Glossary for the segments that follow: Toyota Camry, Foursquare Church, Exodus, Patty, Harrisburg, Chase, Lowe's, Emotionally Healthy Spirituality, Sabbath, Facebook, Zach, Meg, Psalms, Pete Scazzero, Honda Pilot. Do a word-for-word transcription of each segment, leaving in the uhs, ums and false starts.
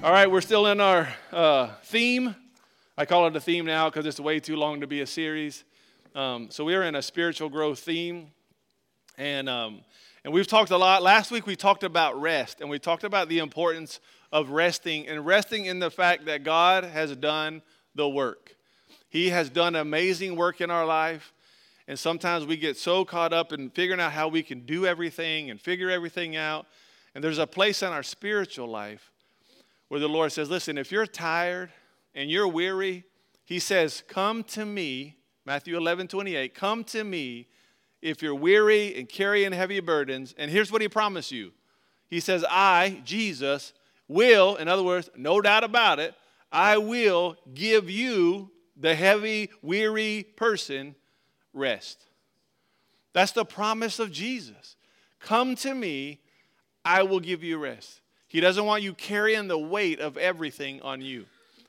All right, we're still in our uh, theme. I call it a theme now because it's way too long to be a series. Um, so we are in a spiritual growth theme, and um, and we've talked a lot. Last week we talked about rest, and we talked about the importance of resting, and resting in the fact that God has done the work. He has done amazing work in our life, and sometimes we get so caught up in figuring out how we can do everything and figure everything out, and there's a place in our spiritual life where the Lord says, listen, if you're tired and you're weary, he says, come to me, Matthew eleven twenty-eight, come to me if you're weary and carrying heavy burdens. And here's what he promised you. He says, I, Jesus, will, in other words, no doubt about it, I will give you, the heavy, weary person, rest. That's the promise of Jesus. Come to me, I will give you rest. He doesn't want you carrying the weight of everything on you.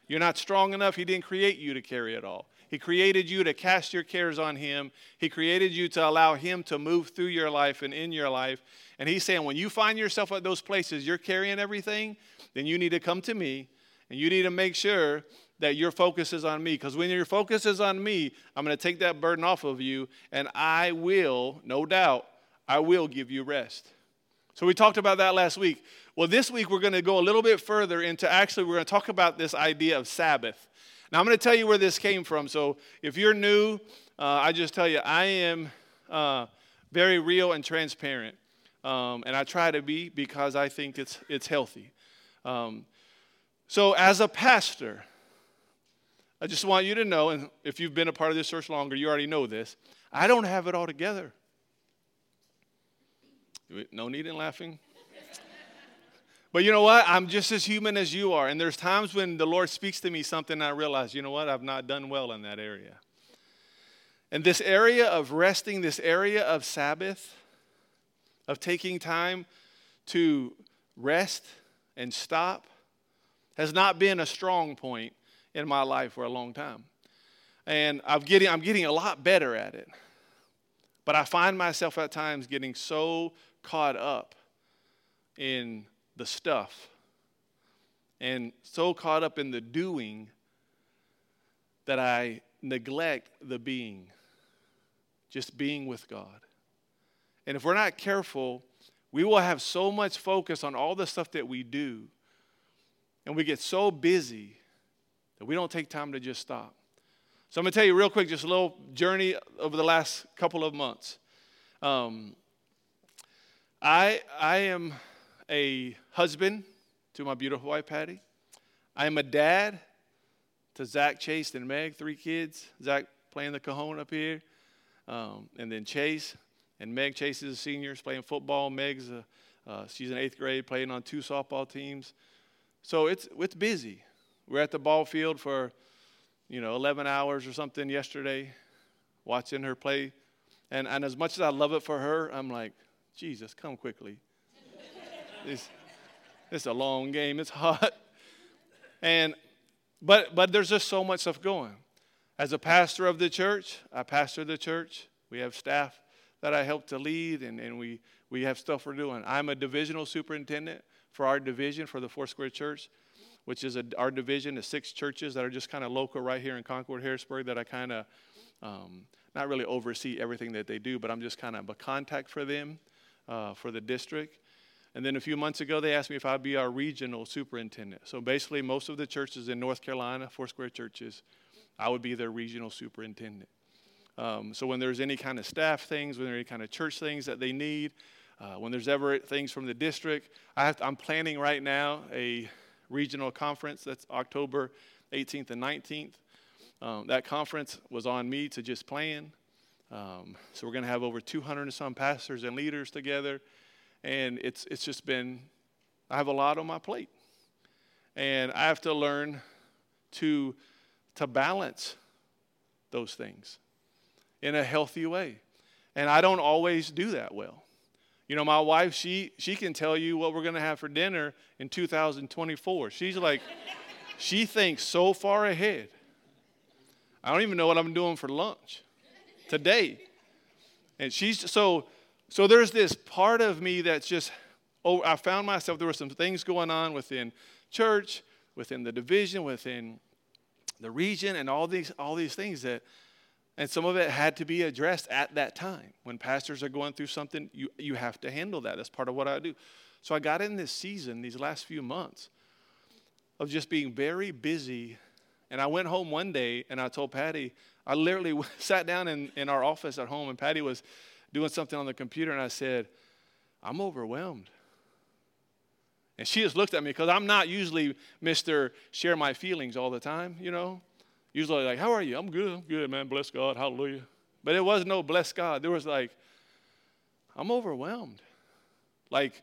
You're not strong enough. He didn't create you to carry it all. He created you to cast your cares on him. He created you to allow him to move through your life and in your life. And he's saying when you find yourself at those places, you're carrying everything, then you need to come to me, and you need to make sure that your focus is on me. Because when your focus is on me, I'm going to take that burden off of you, and I will, no doubt, I will give you rest. So we talked about that last week. Well, this week we're going to go a little bit further into, actually, we're going to talk about this idea of Sabbath. Now, I'm going to tell you where this came from. So if you're new, uh, I just tell you, I am uh, very real and transparent. Um, and I try to be because I think it's it's healthy. Um, so as a pastor, I just want you to know, and if you've been a part of this church longer, you already know this, I don't have it all together. No need in laughing. But you know what? I'm just as human as you are. And there's times when the Lord speaks to me something and I realize, you know what? I've not done well in that area. And this area of resting, this area of Sabbath, of taking time to rest and stop, has not been a strong point in my life for a long time. And I'm getting, I'm getting a lot better at it. But I find myself at times getting so caught up in the stuff and so caught up in the doing that I neglect the being, just being with God. And if we're not careful, we will have so much focus on all the stuff that we do, and we get so busy that we don't take time to just stop. So I'm going to tell you real quick, just a little journey over the last couple of months. Um, I I am a husband to my beautiful wife, Patty. I am a dad to Zach, Chase, and Meg, three kids. Zach playing the cajon up here. Um, and then Chase and Meg. Chase is a senior, is playing football. Meg's, a, uh, she's in eighth grade, playing on two softball teams. So it's it's busy. We're at the ball field for, you know, eleven hours or something yesterday, watching her play. And, and as much as I love it for her, I'm like, Jesus, come quickly. It's, it's a long game. It's hot. And but but there's just so much stuff going. As a pastor of the church, I pastor the church. We have staff that I help to lead, and, and we, we have stuff we're doing. I'm a divisional superintendent for our division for the Foursquare Church, which is a, our division of six churches that are just kind of local right here in Concord, Harrisburg, that I kind of um, not really oversee everything that they do, but I'm just kind of a contact for them, uh, for the district. And then a few months ago, they asked me if I'd be our regional superintendent. So basically, most of the churches in North Carolina, Foursquare churches, I would be their regional superintendent. Um, so when there's any kind of staff things, when there's any kind of church things that they need, uh, when there's ever things from the district, I have to, I'm planning right now a regional conference that's October eighteenth and nineteenth. Um, that conference was on me to just plan. Um, so we're going to have over two hundred and some pastors and leaders together. And it's it's just been, I have a lot on my plate. And I have to learn to, to balance those things in a healthy way. And I don't always do that well. You know, my wife, she she can tell you what we're going to have for dinner in two thousand twenty-four. She's like, she thinks so far ahead. I don't even know what I'm doing for lunch today. And she's, so... So there's this part of me that's just, oh, I found myself, there were some things going on within church, within the division, within the region, and all these all these things that, and some of it had to be addressed at that time. When pastors are going through something, you you have to handle that. That's part of what I do. So I got in this season, these last few months, of just being very busy. And I went home one day, and I told Patty, I literally sat down in, in our office at home, and Patty was doing something on the computer, and I said, I'm overwhelmed. And she just looked at me, because I'm not usually Mister Share My Feelings all the time, you know. Usually like, how are you? I'm good, I'm good, man, bless God, hallelujah. But it was no bless God. There was like, I'm overwhelmed. Like,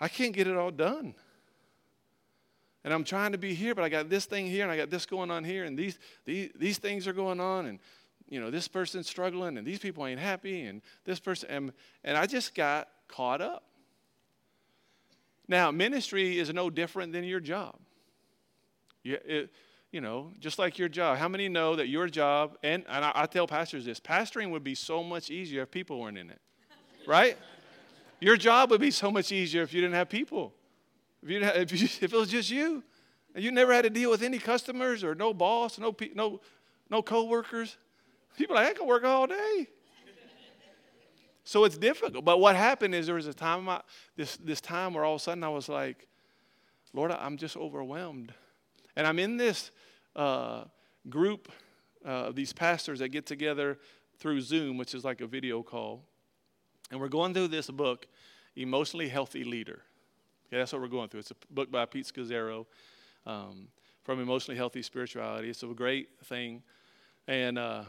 I can't get it all done. And I'm trying to be here, but I got this thing here, and I got this going on here, and these these these things are going on, and you know this person's struggling, and these people ain't happy, and this person, and, and I just got caught up. Now, ministry is no different than your job. You, it, you know, just like your job. How many know that your job, and, and I, I tell pastors this, pastoring would be so much easier if people weren't in it, right? Your job would be so much easier if you didn't have people. If, you, if, you, if it was just you, and you never had to deal with any customers or no boss, no no no co-workers, people are like, I can work all day. So it's difficult. But what happened is there was a time, I, this this time where all of a sudden I was like, Lord, I'm just overwhelmed. And I'm in this uh, group uh, of these pastors that get together through Zoom, which is like a video call. And we're going through this book, Emotionally Healthy Leader. Okay, that's what we're going through. It's a book by Pete Scazzero um, from Emotionally Healthy Spirituality. It's a great thing. And uh,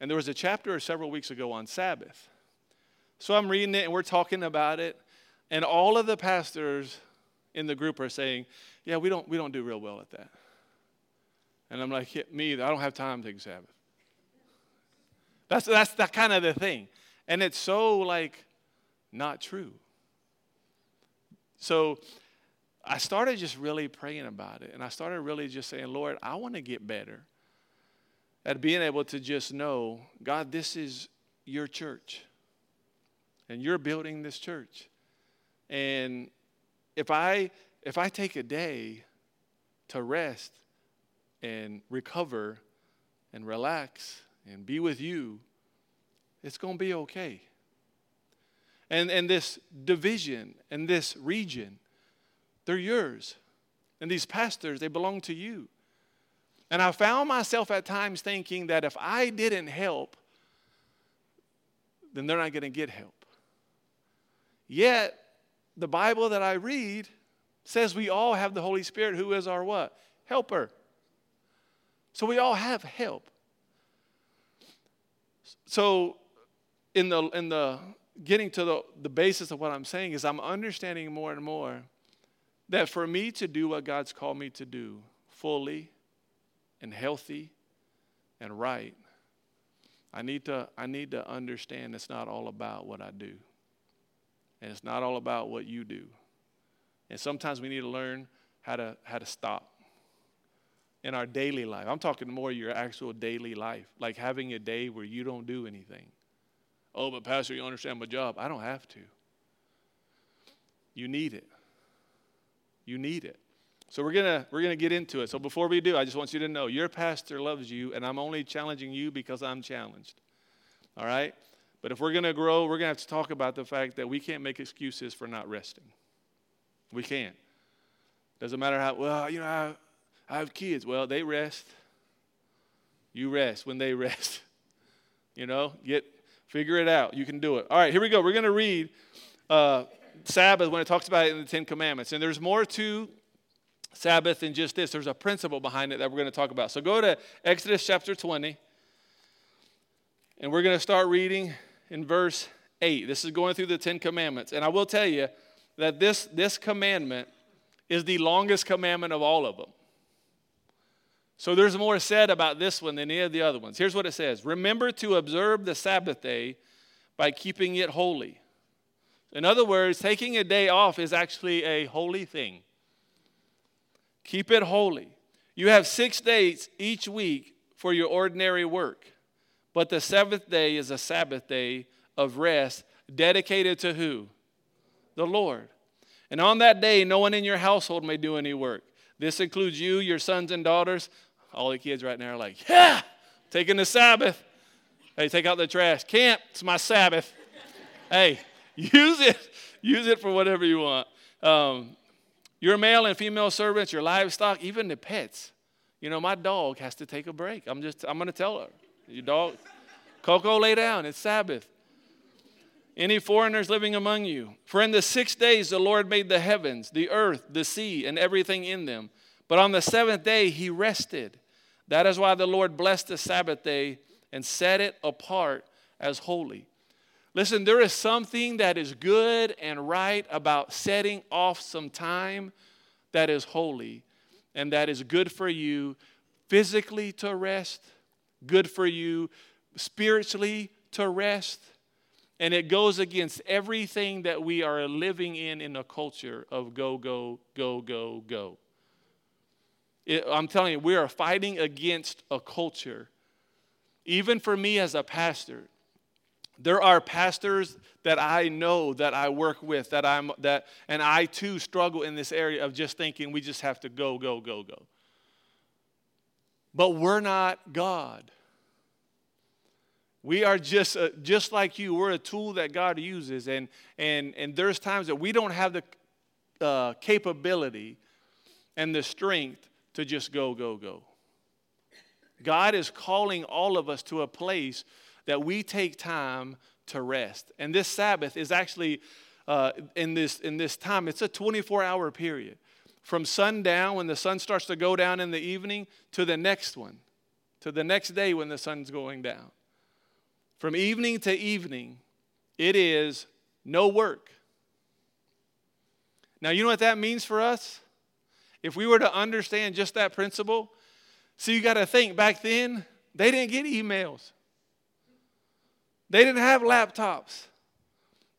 and there was a chapter several weeks ago on Sabbath. So I'm reading it, and we're talking about it. And all of the pastors in the group are saying, yeah, we don't we don't do real well at that. And I'm like, yeah, me either. I don't have time to take Sabbath. That's, that's that kind of the thing. And it's so, like, not true. So I started just really praying about it. And I started really just saying, Lord, I want to get better at being able to just know, God, this is your church. And you're building this church. And if I if I take a day to rest and recover and relax and be with you, it's going to be okay. And and this division and this region, they're yours. And these pastors, they belong to you. And I found myself at times thinking that if I didn't help, then they're not going to get help. Yet, the Bible that I read says we all have the Holy Spirit, who is our what? Helper. So we all have help. So in the in the... getting to the, the basis of what I'm saying is I'm understanding more and more that for me to do what God's called me to do fully and healthy and right, I need to I need to understand it's not all about what I do. And it's not all about what you do. And sometimes we need to learn how to how to stop in our daily life. I'm talking more your actual daily life, like having a day where you don't do anything. Oh, but Pastor, you understand my job. I don't have to. You need it. You need it. So we're gonna we're gonna get into it. So before we do, I just want you to know your pastor loves you, and I'm only challenging you because I'm challenged. All right? But if we're gonna grow, we're gonna have to talk about the fact that we can't make excuses for not resting. We can't. Doesn't matter how well, you know, I, I have kids. Well, they rest. You rest when they rest. You know, get Figure it out. You can do it. All right, here we go. We're going to read uh, Sabbath when it talks about it in the Ten Commandments. And there's more to Sabbath than just this. There's a principle behind it that we're going to talk about. So go to Exodus chapter twenty, and we're going to start reading in verse eight. This is going through the Ten Commandments. And I will tell you that this, this commandment is the longest commandment of all of them. So there's more said about this one than any of the other ones. Here's what it says. Remember to observe the Sabbath day by keeping it holy. In other words, taking a day off is actually a holy thing. Keep it holy. You have six days each week for your ordinary work. But the seventh day is a Sabbath day of rest dedicated to who? The Lord. And on that day, no one in your household may do any work. This includes you, your sons and daughters. All the kids right now are like, yeah, taking the Sabbath. Hey, take out the trash. Can't. It's my Sabbath. Hey, use it. Use it for whatever you want. Um, your male and female servants, your livestock, even the pets. You know, my dog has to take a break. I'm just, I'm going to tell her. Your dog, Coco, lay down. It's Sabbath. Any foreigners living among you. For in the six days the Lord made the heavens, the earth, the sea, and everything in them. But on the seventh day he rested. That is why the Lord blessed the Sabbath day and set it apart as holy. Listen, there is something that is good and right about setting off some time that is holy and that is good for you physically to rest, good for you spiritually to rest. And it goes against everything that we are living in in a culture of go, go, go, go, go. It, I'm telling you, we are fighting against a culture. Even for me as a pastor, there are pastors that I know that I work with, that I'm that, and I too struggle in this area of just thinking we just have to go, go, go, go. But we're not God. We are just uh, just like you. We're a tool that God uses, and and and there's times that we don't have the uh, capability and the strength to just go, go, go. God is calling all of us to a place that we take time to rest, and this Sabbath is actually uh, in this in this time. It's a twenty-four hour period from sundown when the sun starts to go down in the evening to the next one, to the next day when the sun's going down. From evening to evening, it is no work. Now, you know what that means for us? If we were to understand just that principle, see, you got to think, back then, they didn't get emails. They didn't have laptops.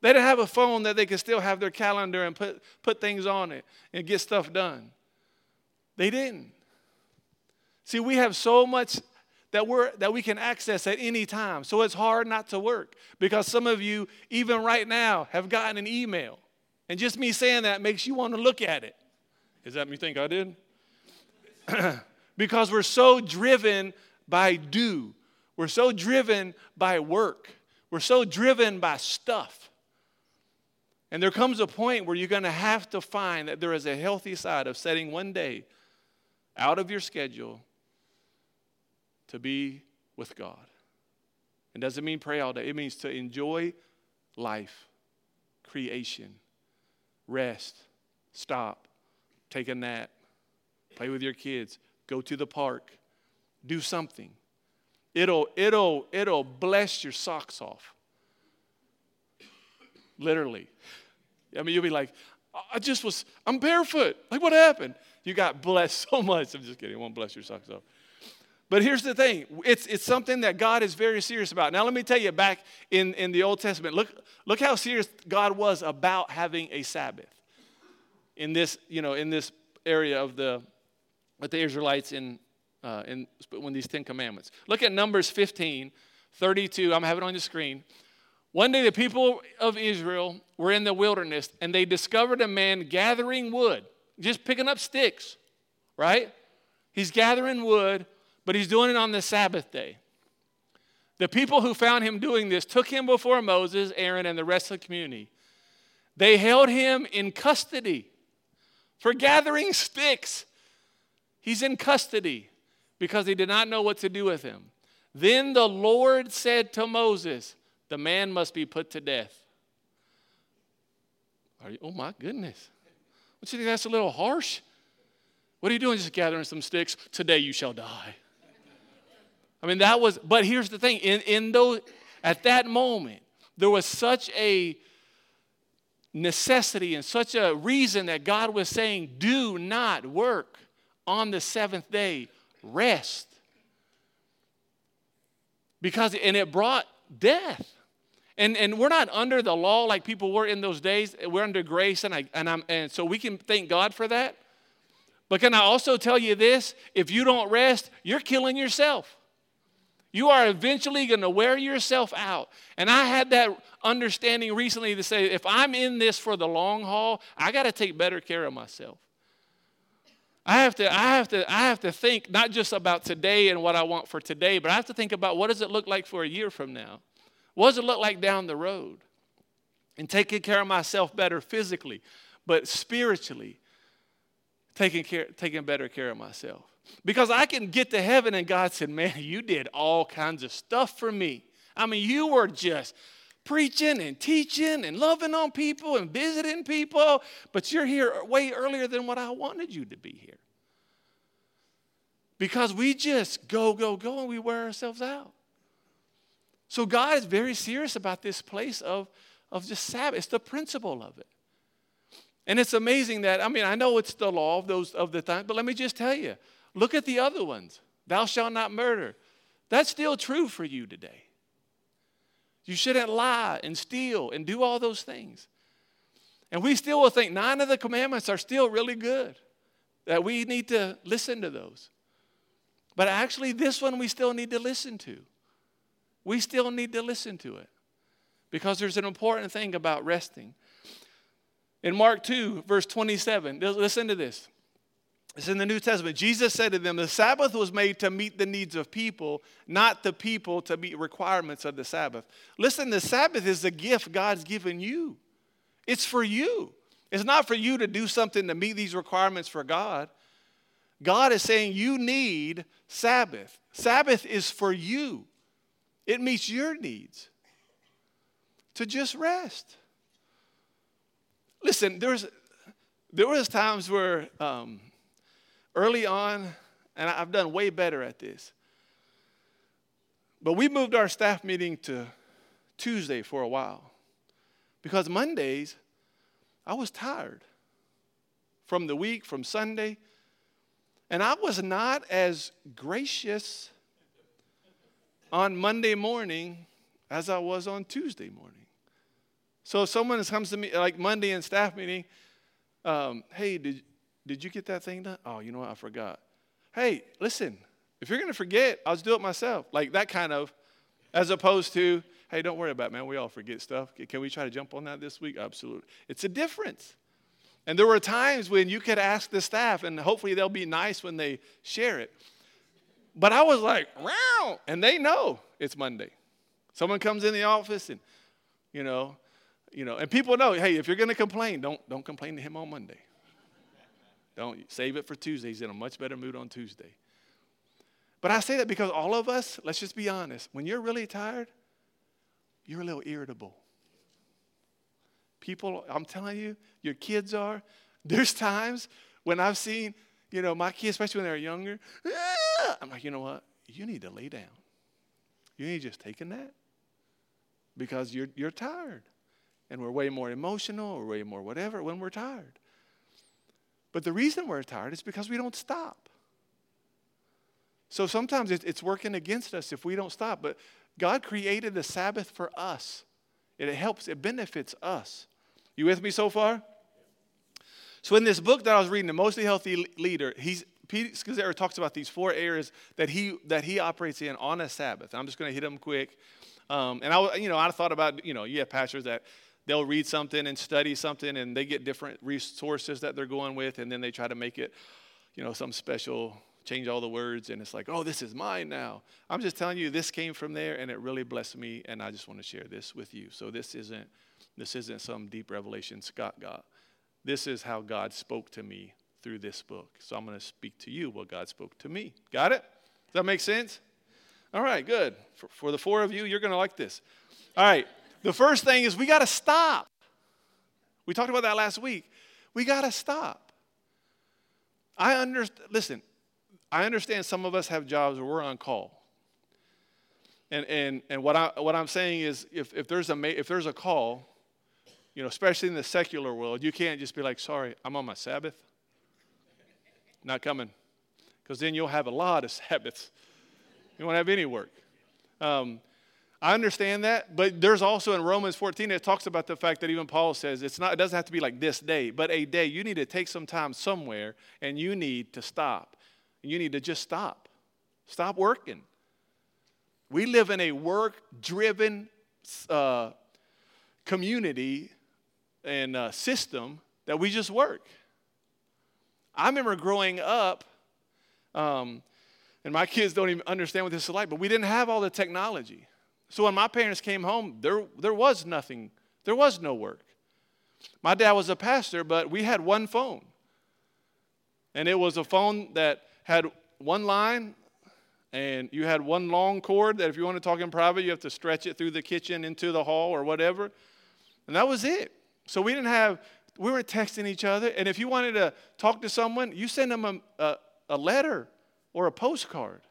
They didn't have a phone that they could still have their calendar and put, put things on it and get stuff done. They didn't. See, we have so much that we're that we can access at any time. So it's hard not to work because some of you, even right now, have gotten an email. And just me saying that makes you want to look at it. Is that me think I did? Because we're so driven by do. We're so driven by work. We're so driven by stuff. And there comes a point where you're going to have to find that there is a healthy side of setting one day out of your schedule to be with God. It doesn't mean pray all day. It means to enjoy life, creation, rest, stop, take a nap, play with your kids, go to the park, do something. It'll, it'll, it'll bless your socks off. Literally. I mean, you'll be like, I just was, I'm barefoot. Like, what happened? You got blessed so much. I'm just kidding. It won't bless your socks off. But here's the thing. It's it's something that God is very serious about. Now, let me tell you, back in, in the Old Testament, look look how serious God was about having a Sabbath in this, you know, in this area of the, with the Israelites in, uh, in when these Ten Commandments. Look at Numbers fifteen, thirty-two. I'm having it on the screen. One day the people of Israel were in the wilderness, and they discovered a man gathering wood, just picking up sticks, right? He's gathering wood, but he's doing it on the Sabbath day. The people who found him doing this took him before Moses, Aaron, and the rest of the community. They held him in custody for gathering sticks. He's in custody because they did not know what to do with him. Then the Lord said to Moses, the man must be put to death. Are you, oh, my goodness. Don't you think that's a little harsh? What are you doing just gathering some sticks? Today you shall die. I mean, that was, but here's the thing, in, in those, at that moment, there was such a necessity and such a reason that God was saying, do not work on the seventh day, rest. Because, and it brought death. And and we're not under the law like people were in those days. We're under grace, and I and I'm and so we can thank God for that. But can I also tell you this? If you don't rest, you're killing yourself. You are eventually going to wear yourself out. And I had that understanding recently to say, if I'm in this for the long haul, I got to take better care of myself. I have to, I have to, I have to think not just about today and what I want for today, but I have to think about what does it look like for a year from now? What does it look like down the road? And taking care of myself better physically, but spiritually, taking care, taking better care of myself. Because I can get to heaven and God said, man, you did all kinds of stuff for me. I mean, you were just preaching and teaching and loving on people and visiting people, but you're here way earlier than what I wanted you to be here. Because we just go, go, go, and we wear ourselves out. So God is very serious about this place of, of just Sabbath. It's the principle of it. And it's amazing that, I mean, I know it's the law of those of the time, but let me just tell you, look at the other ones. Thou shalt not murder. That's still true for you today. You shouldn't lie and steal and do all those things. And we still will think nine of the commandments are still really good, that we need to listen to those. But actually, this one we still need to listen to. We still need to listen to it because there's an important thing about resting. In Mark two, verse twenty-seven, listen to this. It's in the New Testament. Jesus said to them, the Sabbath was made to meet the needs of people, not the people to meet requirements of the Sabbath. Listen, the Sabbath is a gift God's given you. It's for you. It's not for you to do something to meet these requirements for God. God is saying you need Sabbath. Sabbath is for you. It meets your needs to just rest. Listen, there's, there was times where... Um, Early on, and I've done way better at this, but we moved our staff meeting to Tuesday for a while because Mondays, I was tired from the week, from Sunday, and I was not as gracious on Monday morning as I was on Tuesday morning. So if someone comes to me, like Monday in staff meeting, um, hey, did you? Did you get that thing done? Oh, you know what? I forgot. Hey, listen, if you're going to forget, I'll just do it myself. Like that kind of, as opposed to, hey, don't worry about it, man. We all forget stuff. Can we try to jump on that this week? Absolutely. It's a difference. And there were times when you could ask the staff, and hopefully they'll be nice when they share it. But I was like, wow. And they know it's Monday. Someone comes in the office and, you know, you know, and people know, hey, if you're going to complain, don't don't complain to him on Monday. Don't save it for Tuesday. He's in a much better mood on Tuesday. But I say that because all of us, let's just be honest. When you're really tired, you're a little irritable. People, I'm telling you, your kids are. There's times when I've seen, you know, my kids, especially when they're younger, ah! I'm like, you know what? You need to lay down. You need to just take a nap because you're you're tired. And we're way more emotional or way more whatever when we're tired. But the reason we're tired is because we don't stop. So sometimes it's working against us if we don't stop. But God created the Sabbath for us. It helps, it benefits us. You with me so far? So in this book that I was reading, Emotionally Healthy Leader, he's, Pete Scazzero talks about these four areas that he that he operates in on a Sabbath. And I'm just going to hit them quick. Um, and I, you know, I thought about, you know, you have pastors that. They'll read something and study something, and they get different resources that they're going with, and then they try to make it, you know, some special, change all the words, and it's like, oh, this is mine now. I'm just telling you, this came from there, and it really blessed me, and I just want to share this with you. So this isn't, this isn't some deep revelation Scott got. This is how God spoke to me through this book. So I'm going to speak to you what God spoke to me. Got it? Does that make sense? All right, good. For, for the four of you, you're going to like this. All right. The first thing is we got to stop. We talked about that last week. We got to stop. I understand. Listen, I understand some of us have jobs where we're on call. And and and what I what I'm saying is if, if there's a if there's a call, you know, especially in the secular world, you can't just be like, sorry, I'm on my Sabbath. Not coming, because then you'll have a lot of Sabbaths. You won't have any work. Um, I understand that, but there's also in Romans fourteen, it talks about the fact that even Paul says it's not, it doesn't have to be like this day, but a day. You need to take some time somewhere, and you need to stop. You need to just stop. Stop working. We live in a work-driven uh, community and uh, system that we just work. I remember growing up, um, and my kids don't even understand what this is like, but we didn't have all the technology. So when my parents came home, there there was nothing. There was no work. My dad was a pastor, but we had one phone. And it was a phone that had one line, and you had one long cord that if you want to talk in private, you have to stretch it through the kitchen into the hall or whatever. And that was it. So we didn't have, we weren't texting each other. And if you wanted to talk to someone, you send them a, a, a letter or a postcard.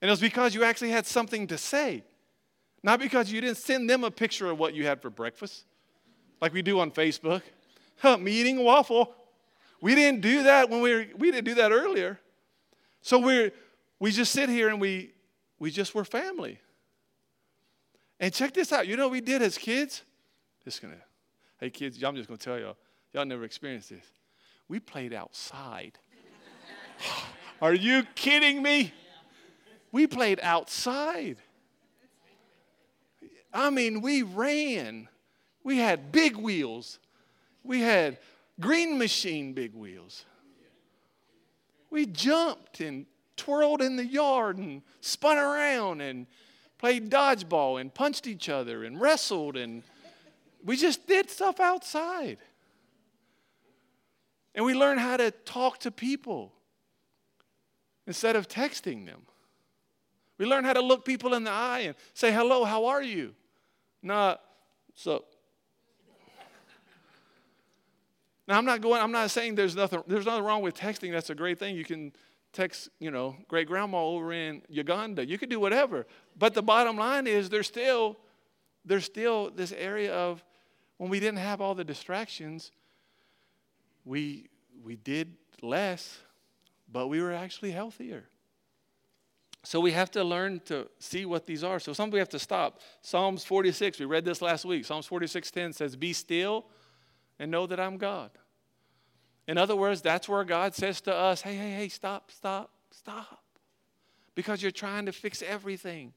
And it was because you actually had something to say, not because you didn't send them a picture of what you had for breakfast, like we do on Facebook. Huh, me eating waffle. We didn't do that when we were, we didn't do that earlier. So we're we just sit here and we we just were family. And check this out. You know what we did as kids? Just gonna, hey kids, I'm just gonna tell y'all, y'all never experienced this. We played outside. Are you kidding me? We played outside. I mean, we ran. We had big wheels. We had green machine big wheels. We jumped and twirled in the yard and spun around and played dodgeball and punched each other and wrestled, and we just did stuff outside. And we learned how to talk to people instead of texting them. We learned how to look people in the eye and say, hello, how are you? Not, what's up? Now, I'm not going, I'm not saying there's nothing, there's nothing wrong with texting. That's a great thing. You can text, you know, great grandma over in Uganda. You could do whatever. But the bottom line is there's still, there's still this area of when we didn't have all the distractions, we we did less, but we were actually healthier. So we have to learn to see what these are. So something we have to stop. Psalms forty-six, we read this last week. Psalms forty-six ten says, be still and know that I'm God. In other words, that's where God says to us, hey, hey, hey, stop, stop, stop. Because you're trying to fix everything.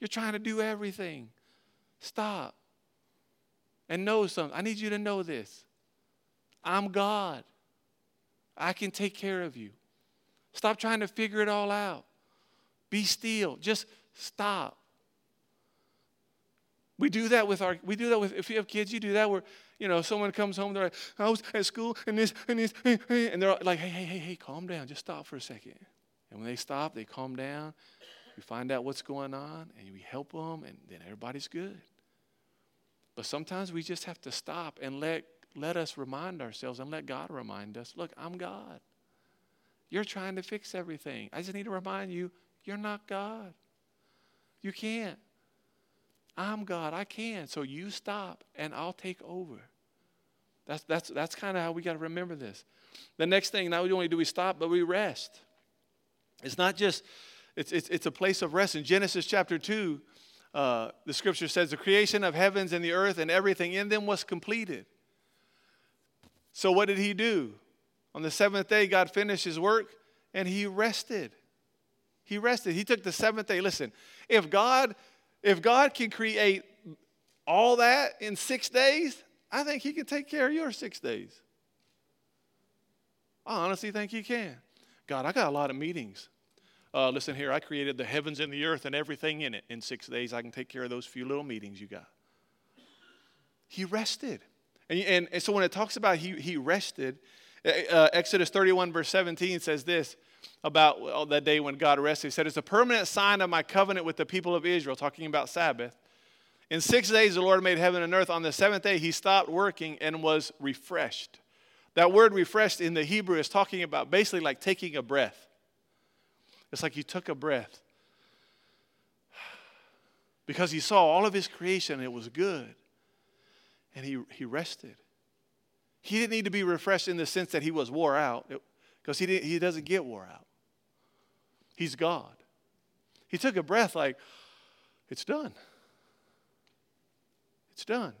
You're trying to do everything. Stop. And know something. I need you to know this. I'm God. I can take care of you. Stop trying to figure it all out. Be still. Just stop. We do that with our, we do that with, if you have kids, you do that where, you know, someone comes home, they're like, I was at school, and this, and this, and they're like, hey, hey, hey, hey, calm down. Just stop for a second. And when they stop, they calm down. We find out what's going on, and we help them, and then everybody's good. But sometimes we just have to stop and let, let us remind ourselves and let God remind us, look, I'm God. You're trying to fix everything. I just need to remind you, you're not God. You can't. I'm God. I can. So you stop, and I'll take over. That's that's that's kind of how we got to remember this. The next thing, not only do we stop, but we rest. It's not just, it's it's it's a place of rest. In Genesis chapter two, uh, the scripture says, the creation of heavens and the earth and everything in them was completed. So what did he do? On the seventh day, God finished his work, and he rested. He rested. He took the seventh day. Listen, if God... If God can create all that in six days, I think he can take care of your six days. I honestly think he can. God, I got a lot of meetings. Uh, listen here, I created the heavens and the earth and everything in it. In six days, I can take care of those few little meetings you got. He rested. And, and, and so when it talks about he, he rested, uh, Exodus thirty-one verse seventeen says this. About that day when God rested. He said, it's a permanent sign of my covenant with the people of Israel, talking about Sabbath. In six days, the Lord made heaven and earth. On the seventh day, he stopped working and was refreshed. That word refreshed in the Hebrew is talking about basically like taking a breath. It's like he took a breath. Because he saw all of his creation, and it was good. And he, he rested. He didn't need to be refreshed in the sense that he was wore out. It, Because he didn't, he doesn't get wore out. He's God. He took a breath like, it's done. It's done.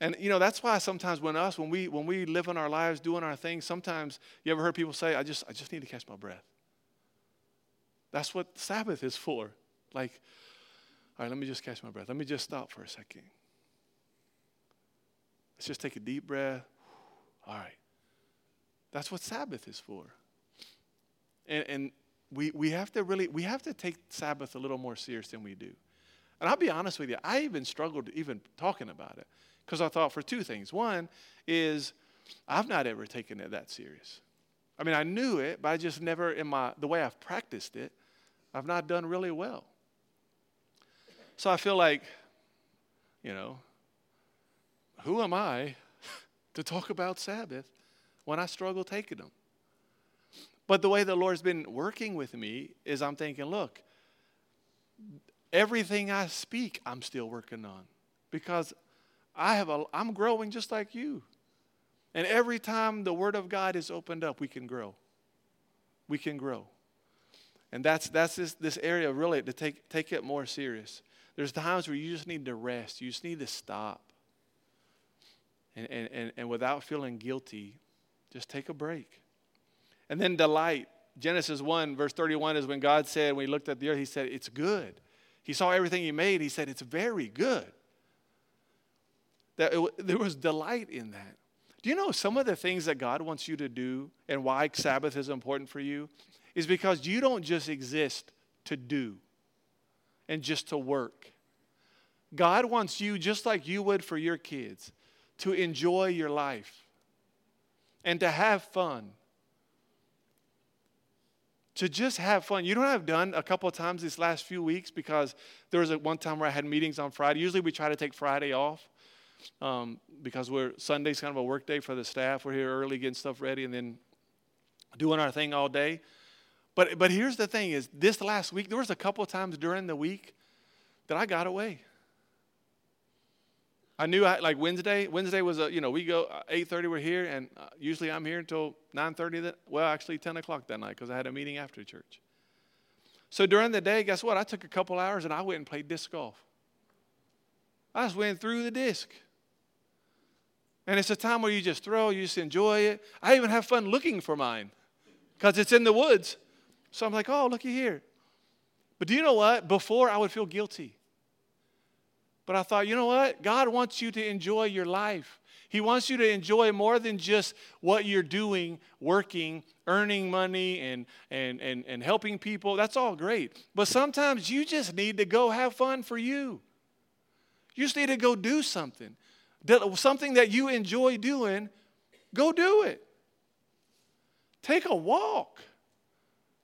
And, you know, that's why sometimes when us, when we when we live in our lives, doing our things, sometimes you ever heard people say, I just I just need to catch my breath. That's what Sabbath is for. Like, all right, let me just catch my breath. Let me just stop for a second. Let's just take a deep breath. All right. That's what Sabbath is for. And and we we have to really, we have to take Sabbath a little more serious than we do. And I'll be honest with you, I even struggled even talking about it because I thought for two things. One is I've not ever taken it that serious. I mean, I knew it, but I just never in my, the way I've practiced it, I've not done really well. So I feel like, you know, who am I to talk about Sabbath when I struggle taking them? But the way the Lord's been working with me is I'm thinking, look, everything I speak, I'm still working on because I have a, I'm growing just like you. And every time the Word of God is opened up, we can grow. We can grow. And that's that's this, this area really to take take it more serious. There's times where you just need to rest. You just need to stop. And and and, and without feeling guilty, just take a break. And then delight. Genesis one, verse thirty-one is when God said, when he looked at the earth, he said, it's good. He saw everything he made. He said, it's very good. That it, there was delight in that. Do you know some of the things that God wants you to do and why Sabbath is important for you is because you don't just exist to do and just to work. God wants you, just like you would for your kids, to enjoy your life and to have fun. To just have fun. You know what I've done a couple of times these last few weeks because there was a one time where I had meetings on Friday. Usually we try to take Friday off. Um, because we're Sunday's kind of a work day for the staff. We're here early getting stuff ready and then doing our thing all day. But but here's the thing is this last week, there was a couple of times during the week that I got away. I knew I, like Wednesday, Wednesday was, a you know, we go eight thirty, we're here, and usually I'm here until nine thirty, that, well, actually ten o'clock that night because I had a meeting after church. So during the day, guess what? I took a couple hours and I went and played disc golf. I just went through the disc. And it's a time where you just throw, you just enjoy it. I even have fun looking for mine because it's in the woods. So I'm like, oh, looky here. But do you know what? Before, I would feel guilty. But I thought, you know what? God wants you to enjoy your life. He wants you to enjoy more than just what you're doing, working, earning money, and, and, and, and helping people. That's all great. But sometimes you just need to go have fun for you. You just need to go do something. Something that you enjoy doing, go do it. Take a walk.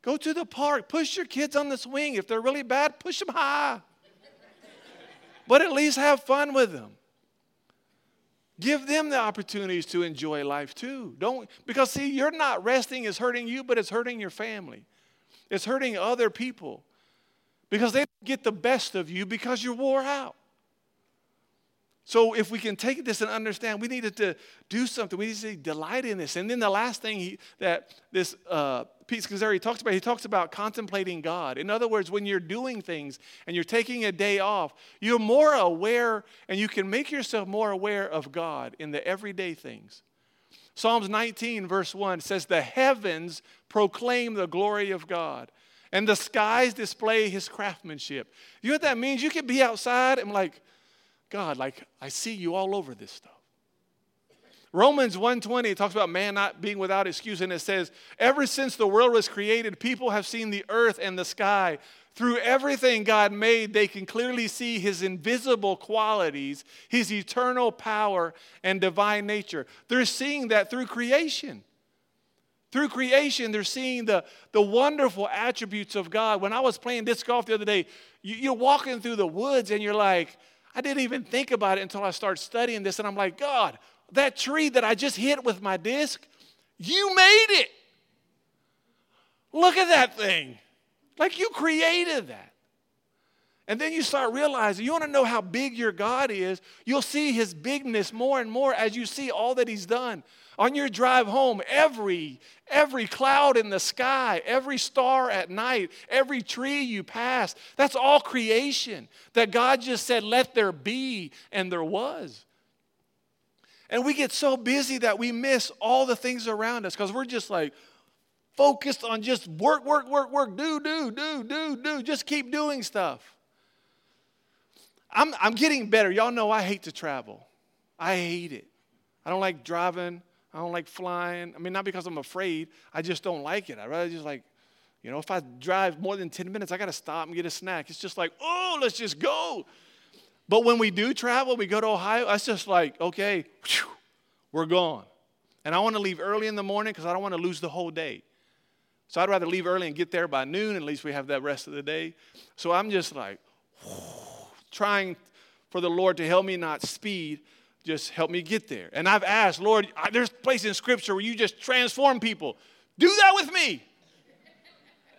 Go to the park. Push your kids on the swing. If they're really bad, push them high. But at least have fun with them. Give them the opportunities to enjoy life too. Don't, because see, you're not resting is hurting you, but it's hurting your family. It's hurting other people because they don't get the best of you because you're wore out. So if we can take this and understand, we needed to do something. We need to delight in this. And then the last thing he, that this uh, Pete Scazzero talks about, he talks about contemplating God. In other words, when you're doing things and you're taking a day off, you're more aware and you can make yourself more aware of God in the everyday things. Psalms nineteen verse one says, the heavens proclaim the glory of God and the skies display his craftsmanship. You know what that means? You can be outside and like, God, like, I see you all over this stuff. Romans one twenty talks about man not being without excuse, and it says, ever since the world was created, people have seen the earth and the sky. Through everything God made, they can clearly see his invisible qualities, his eternal power, and divine nature. They're seeing that through creation. Through creation, they're seeing the, the wonderful attributes of God. When I was playing disc golf the other day, you, you're walking through the woods, and you're like, I didn't even think about it until I started studying this. And I'm like, God, that tree that I just hit with my disc, you made it. Look at that thing. Like you created that. And then you start realizing, you want to know how big your God is. You'll see his bigness more and more as you see all that he's done. On your drive home, every, every cloud in the sky, every star at night, every tree you pass, that's all creation that God just said, let there be, and there was. And we get so busy that we miss all the things around us because we're just like, focused on just work, work, work, work, do, do, do, do, do. Just keep doing stuff. I'm I'm getting better. Y'all know I hate to travel. I hate it. I don't like driving. I don't like flying. I mean, not because I'm afraid. I just don't like it. I'd rather just like, you know, if I drive more than ten minutes, I got to stop and get a snack. It's just like, oh, let's just go. But when we do travel, we go to Ohio, it's just like, okay, whew, we're gone. And I want to leave early in the morning because I don't want to lose the whole day. So I'd rather leave early and get there by noon. At least we have that rest of the day. So I'm just like, whew, trying for the Lord to help me not speed, just help me get there. And I've asked, Lord, there's a place in Scripture where you just transform people. Do that with me.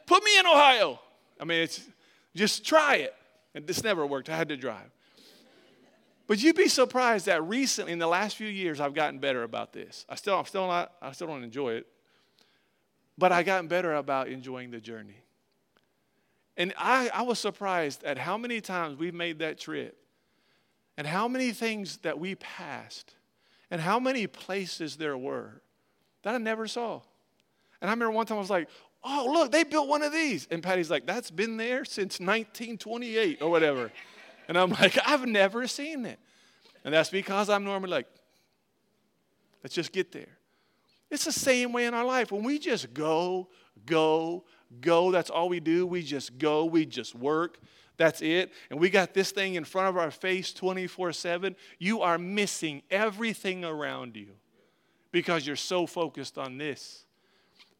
Put me in Ohio. I mean, it's just try it. And this never worked. I had to drive. But you'd be surprised that recently, in the last few years, I've gotten better about this. I still, I'm still not, I still don't enjoy it. But I've gotten better about enjoying the journey. And I, I was surprised at how many times we've made that trip and how many things that we passed and how many places there were that I never saw. And I remember one time I was like, oh, look, they built one of these. And Patty's like, that's been there since nineteen twenty-eight or whatever. And I'm like, I've never seen it. And that's because I'm normally like, let's just get there. It's the same way in our life. When we just go, go, go, that's all we do. We just go. We just work. That's it. And we got this thing in front of our face twenty-four seven. You are missing everything around you because you're so focused on this.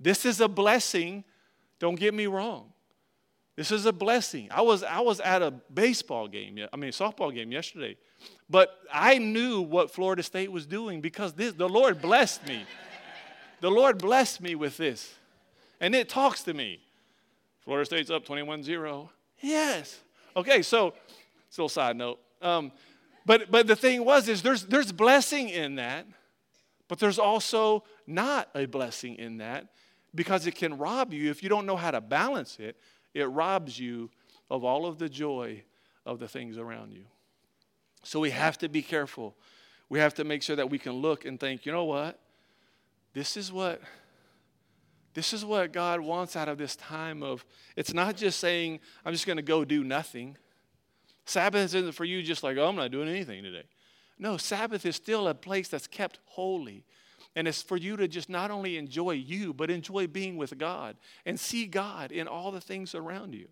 This is a blessing. Don't get me wrong. This is a blessing. I was I was at a baseball game, I mean, softball game yesterday. But I knew what Florida State was doing because this the Lord blessed me. The Lord blessed me with this. And it talks to me. Florida State's up twenty-one zero. Yes. Okay, so it's a little side note. Um, but but the thing was is there's there's blessing in that, but there's also not a blessing in that because it can rob you if you don't know how to balance it. It robs you of all of the joy of the things around you. So we have to be careful. We have to make sure that we can look and think, you know what? This is what This is what God wants out of this time of, it's not just saying, I'm just going to go do nothing. Sabbath isn't for you just like, oh, I'm not doing anything today. No, Sabbath is still a place that's kept holy. And it's for you to just not only enjoy you, but enjoy being with God and see God in all the things around you.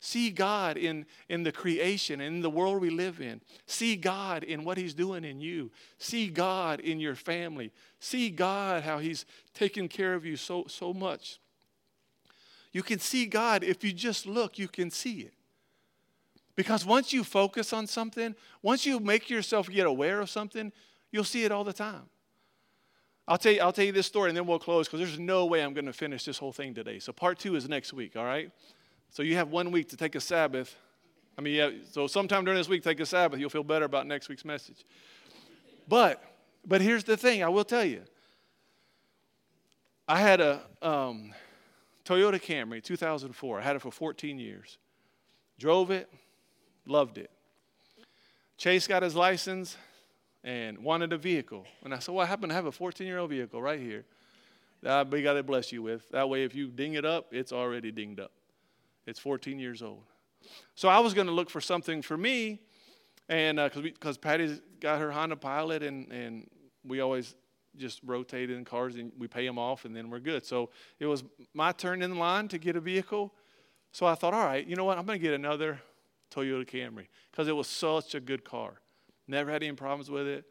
See God in, in the creation, in the world we live in. See God in what he's doing in you. See God in your family. See God how he's taking care of you so, so much. You can see God if you just look, you can see it. Because once you focus on something, once you make yourself get aware of something, you'll see it all the time. I'll tell you, I'll tell you this story and then we'll close because there's no way I'm going to finish this whole thing today. So part two is next week, all right? So you have one week to take a Sabbath. I mean, yeah, so sometime during this week, take a Sabbath. You'll feel better about next week's message. But but here's the thing. I will tell you. I had a um, Toyota Camry, two thousand four. I had it for fourteen years. Drove it. Loved it. Chase got his license and wanted a vehicle. And I said, well, I happen to have a fourteen-year-old vehicle right here that we got to bless you with. That way, if you ding it up, it's already dinged up. It's fourteen years old. So I was going to look for something for me, and because uh, Patty's got her Honda Pilot, and, and we always just rotate in cars, and we pay them off, and then we're good. So it was my turn in line to get a vehicle. So I thought, all right, you know what? I'm going to get another Toyota Camry because it was such a good car. Never had any problems with it.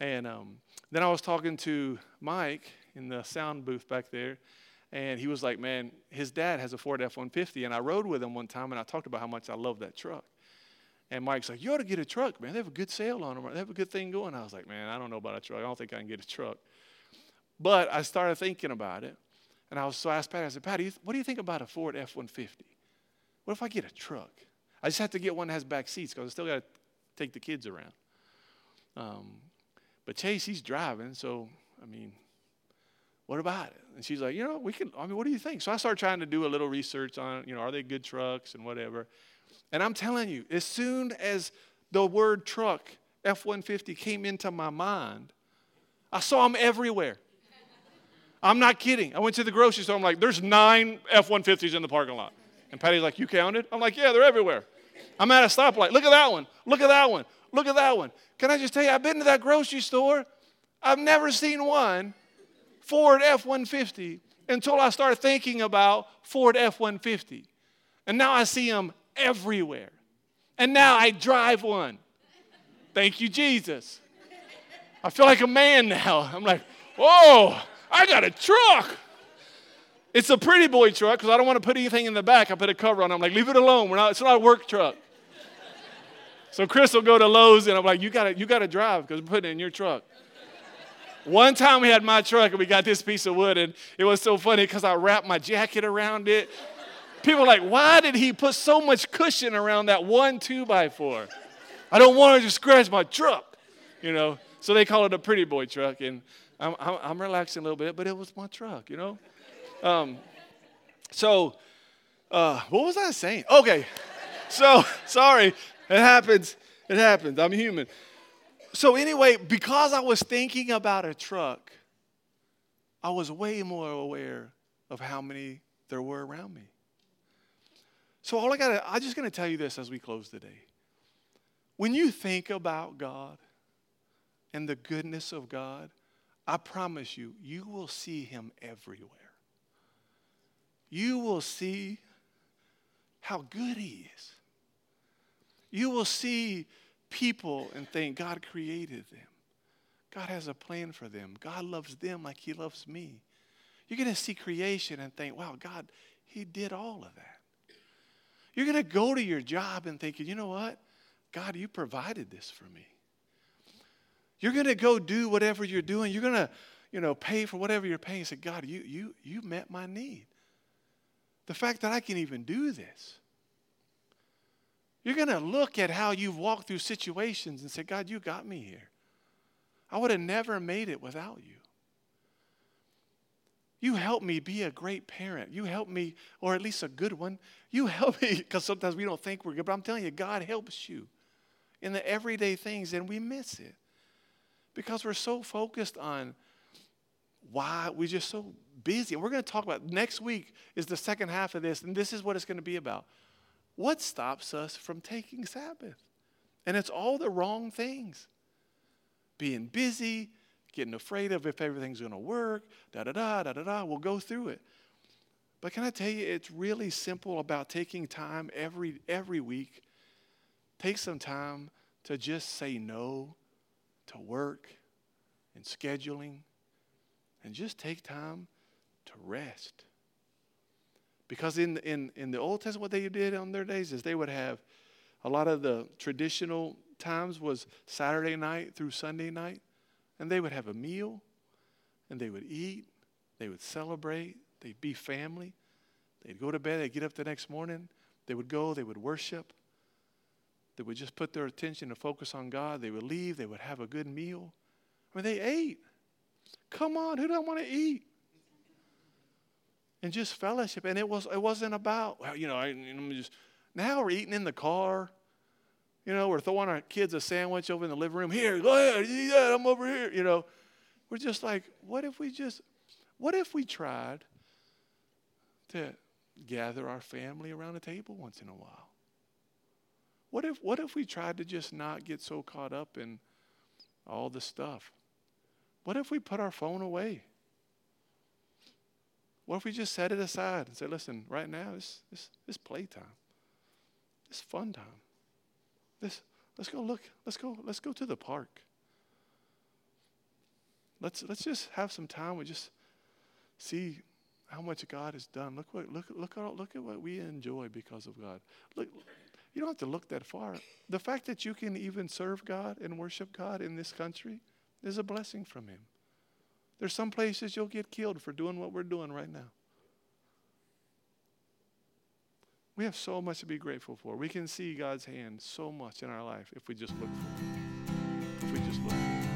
And um, then I was talking to Mike in the sound booth back there. And he was like, man, his dad has a Ford F one fifty. And I rode with him one time, and I talked about how much I love that truck. And Mike's like, you ought to get a truck, man. They have a good sale on them. They have a good thing going. I was like, man, I don't know about a truck. I don't think I can get a truck. But I started thinking about it. And I was so I asked Patty, I said, Patty, what do you think about a Ford F one fifty? What if I get a truck? I just have to get one that has back seats because I still got to take the kids around. Um, but Chase, he's driving, so, I mean, what about it? And she's like, you know, we can, I mean, what do you think? So I started trying to do a little research on, you know, are they good trucks and whatever. And I'm telling you, as soon as the word truck, F one fifty, came into my mind, I saw them everywhere. I'm not kidding. I went to the grocery store. I'm like, there's nine F one fifties in the parking lot. And Patty's like, you counted? I'm like, yeah, they're everywhere. I'm at a stoplight. Look at that one. Look at that one. Look at that one. Can I just tell you, I've been to that grocery store. I've never seen one Ford F one fifty until I started thinking about Ford F one fifty. And now I see them everywhere. And now I drive one. Thank you, Jesus. I feel like a man now. I'm like, whoa, I got a truck. It's a pretty boy truck because I don't want to put anything in the back. I put a cover on it. I'm like, leave it alone. We're not. It's not a work truck. So Chris will go to Lowe's, and I'm like, you got to you got to drive because we're putting it in your truck. One time we had my truck, and we got this piece of wood, and it was so funny because I wrapped my jacket around it. People are like, why did he put so much cushion around that one two by four? I don't want to just scratch my truck, you know. So they call it a pretty boy truck, and I'm, I'm, I'm relaxing a little bit, but it was my truck, you know. Um, so uh, what was I saying? Okay, so sorry. It happens. It happens. I'm human. So anyway, because I was thinking about a truck, I was way more aware of how many there were around me. So all I got, I'm just going to tell you this as we close today. When you think about God and the goodness of God, I promise you, you will see him everywhere. You will see how good he is. You will see people and think God created them. God has a plan for them. God loves them like he loves me. You're going to see creation and think, wow, God, he did all of that. You're going to go to your job and think, you know what? God, you provided this for me. You're going to go do whatever you're doing. You're going to, you know, pay for whatever you're paying. Say, God, you, you, you met my need. The fact that I can even do this. You're going to look at how you've walked through situations and say, God, you got me here. I would have never made it without you. You help me be a great parent. You help me, or at least a good one. You help me, because sometimes we don't think we're good, but I'm telling you, God helps you in the everyday things, and we miss it because we're so focused on why we're just so busy. And we're going to talk about, next week is the second half of this, and this is what it's going to be about. What stops us from taking Sabbath? And it's all the wrong things. Being busy, getting afraid of if everything's going to work, da-da-da, da-da-da, we'll go through it. But can I tell you, it's really simple about taking time every every week. Take some time to just say no to work and scheduling and just take time to rest. Because in, in, in the Old Testament, what they did on their days is they would have a lot of the traditional times was Saturday night through Sunday night. And they would have a meal, and they would eat, they would celebrate, they'd be family, they'd go to bed, they'd get up the next morning, they would go, they would worship, they would just put their attention and focus on God, they would leave, they would have a good meal. I mean, they ate. Come on, who doesn't want to eat? And just fellowship, and it, was, it wasn't about, well, you know, I, I'm just, now we're eating in the car. You know, we're throwing our kids a sandwich over in the living room. Here, go ahead, eat that, I'm over here. You know, we're just like, what if we just, what if we tried to gather our family around a table once in a while? What if, what if we tried to just not get so caught up in all the stuff? What if we put our phone away? What if we just set it aside and say, listen, right now, it's, it's, it's playtime. It's fun time. Let's, let's go look. Let's go. Let's go to the park. Let's let's just have some time. We just see how much God has done. Look what look look at look at what we enjoy because of God. Look, you don't have to look that far. The fact that you can even serve God and worship God in this country is a blessing from Him. There's some places you'll get killed for doing what we're doing right now. We have so much to be grateful for. We can see God's hand so much in our life if we just look for it. If we just look for it.